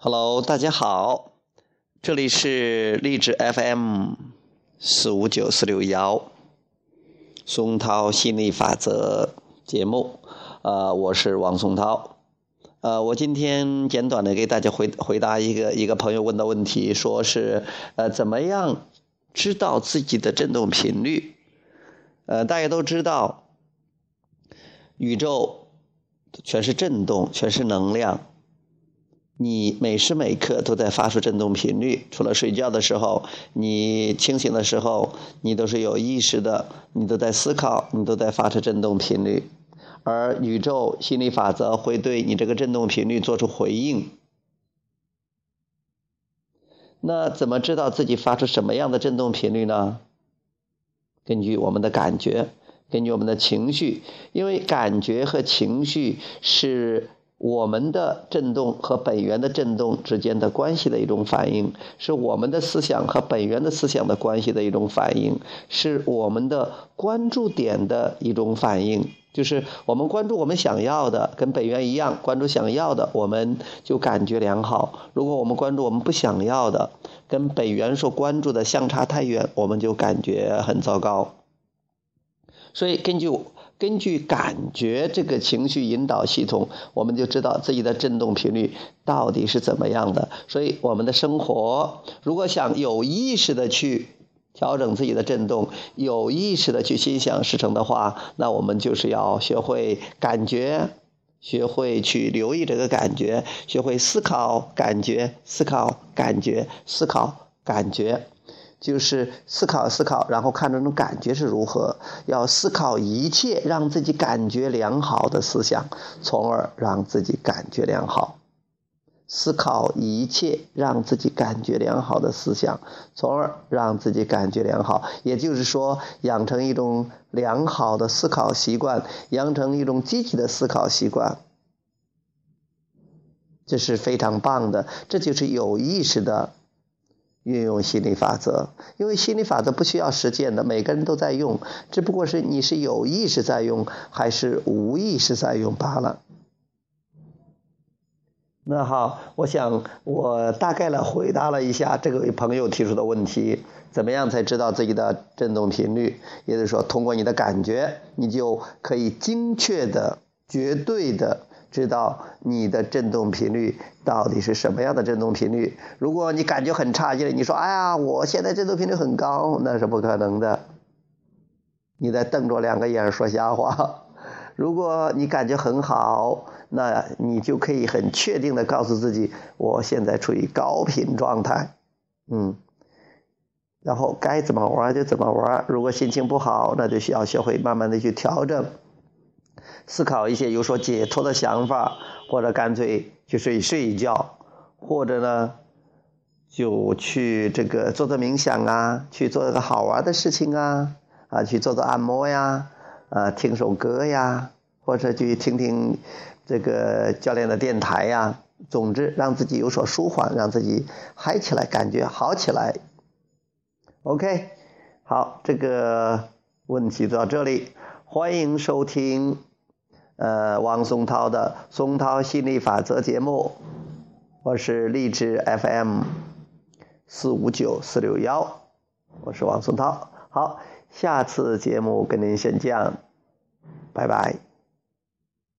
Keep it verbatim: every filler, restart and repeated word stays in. Hello， 大家好，这里是励志 F M 四五九四六幺松涛心理法则节目，呃，我是王松涛，呃，我今天简短的给大家回回答一个一个朋友问的问题，说是呃怎么样知道自己的振动频率？呃，大家都知道，宇宙全是振动，全是能量。你每时每刻都在发出振动频率，除了睡觉的时候，你清醒的时候，你都是有意识的，你都在思考，你都在发出振动频率。而宇宙心理法则会对你这个振动频率做出回应。那怎么知道自己发出什么样的振动频率呢？根据我们的感觉，根据我们的情绪，因为感觉和情绪是我们的振动和本源的振动之间的关系的一种反应，是我们的思想和本源的思想的关系的一种反应，是我们的关注点的一种反应。就是我们关注我们想要的，跟本源一样，关注想要的，我们就感觉良好。如果我们关注我们不想要的，跟本源所关注的相差太远，我们就感觉很糟糕。所以根据根据感觉这个情绪引导系统，我们就知道自己的振动频率到底是怎么样的。所以我们的生活如果想有意识的去调整自己的振动，有意识的去心想事成的话，那我们就是要学会感觉，学会去留意这个感觉，学会思考感觉，思考感觉，思考感觉。就是思考思考，然后看这种感觉是如何，要思考一切让自己感觉良好的思想，从而让自己感觉良好。思考一切让自己感觉良好的思想，从而让自己感觉良好。也就是说，养成一种良好的思考习惯，养成一种积极的思考习惯。这是非常棒的，这就是有意识的运用心理法则。因为心理法则不需要实践的，每个人都在用，只不过是你是有意识在用还是无意识在用罢了。那好，我想我大概了回答了一下这个朋友提出的问题，怎么样才知道自己的振动频率？也就是说，通过你的感觉，你就可以精确的、绝对的知道你的振动频率到底是什么样的振动频率。如果你感觉很差劲，你说哎呀我现在振动频率很高，那是不可能的，你在瞪着两个眼说瞎话。如果你感觉很好，那你就可以很确定的告诉自己，我现在处于高频状态，嗯然后该怎么玩就怎么玩。如果心情不好，那就需要学会慢慢的去调整，思考一些有所解脱的想法，或者干脆去睡睡一觉，或者呢就去这个做做冥想啊，去做一个好玩的事情啊，啊去做做按摩呀，啊听首歌呀，或者去听听这个教练的电台呀。总之让自己有所舒缓，让自己嗨起来，感觉好起来。 OK， 好，这个问题就到这里。欢迎收听呃，王松涛的松涛心理法则节目，我是励志 F M 四五九四六幺，我是王松涛。好，下次节目跟您先见，拜拜。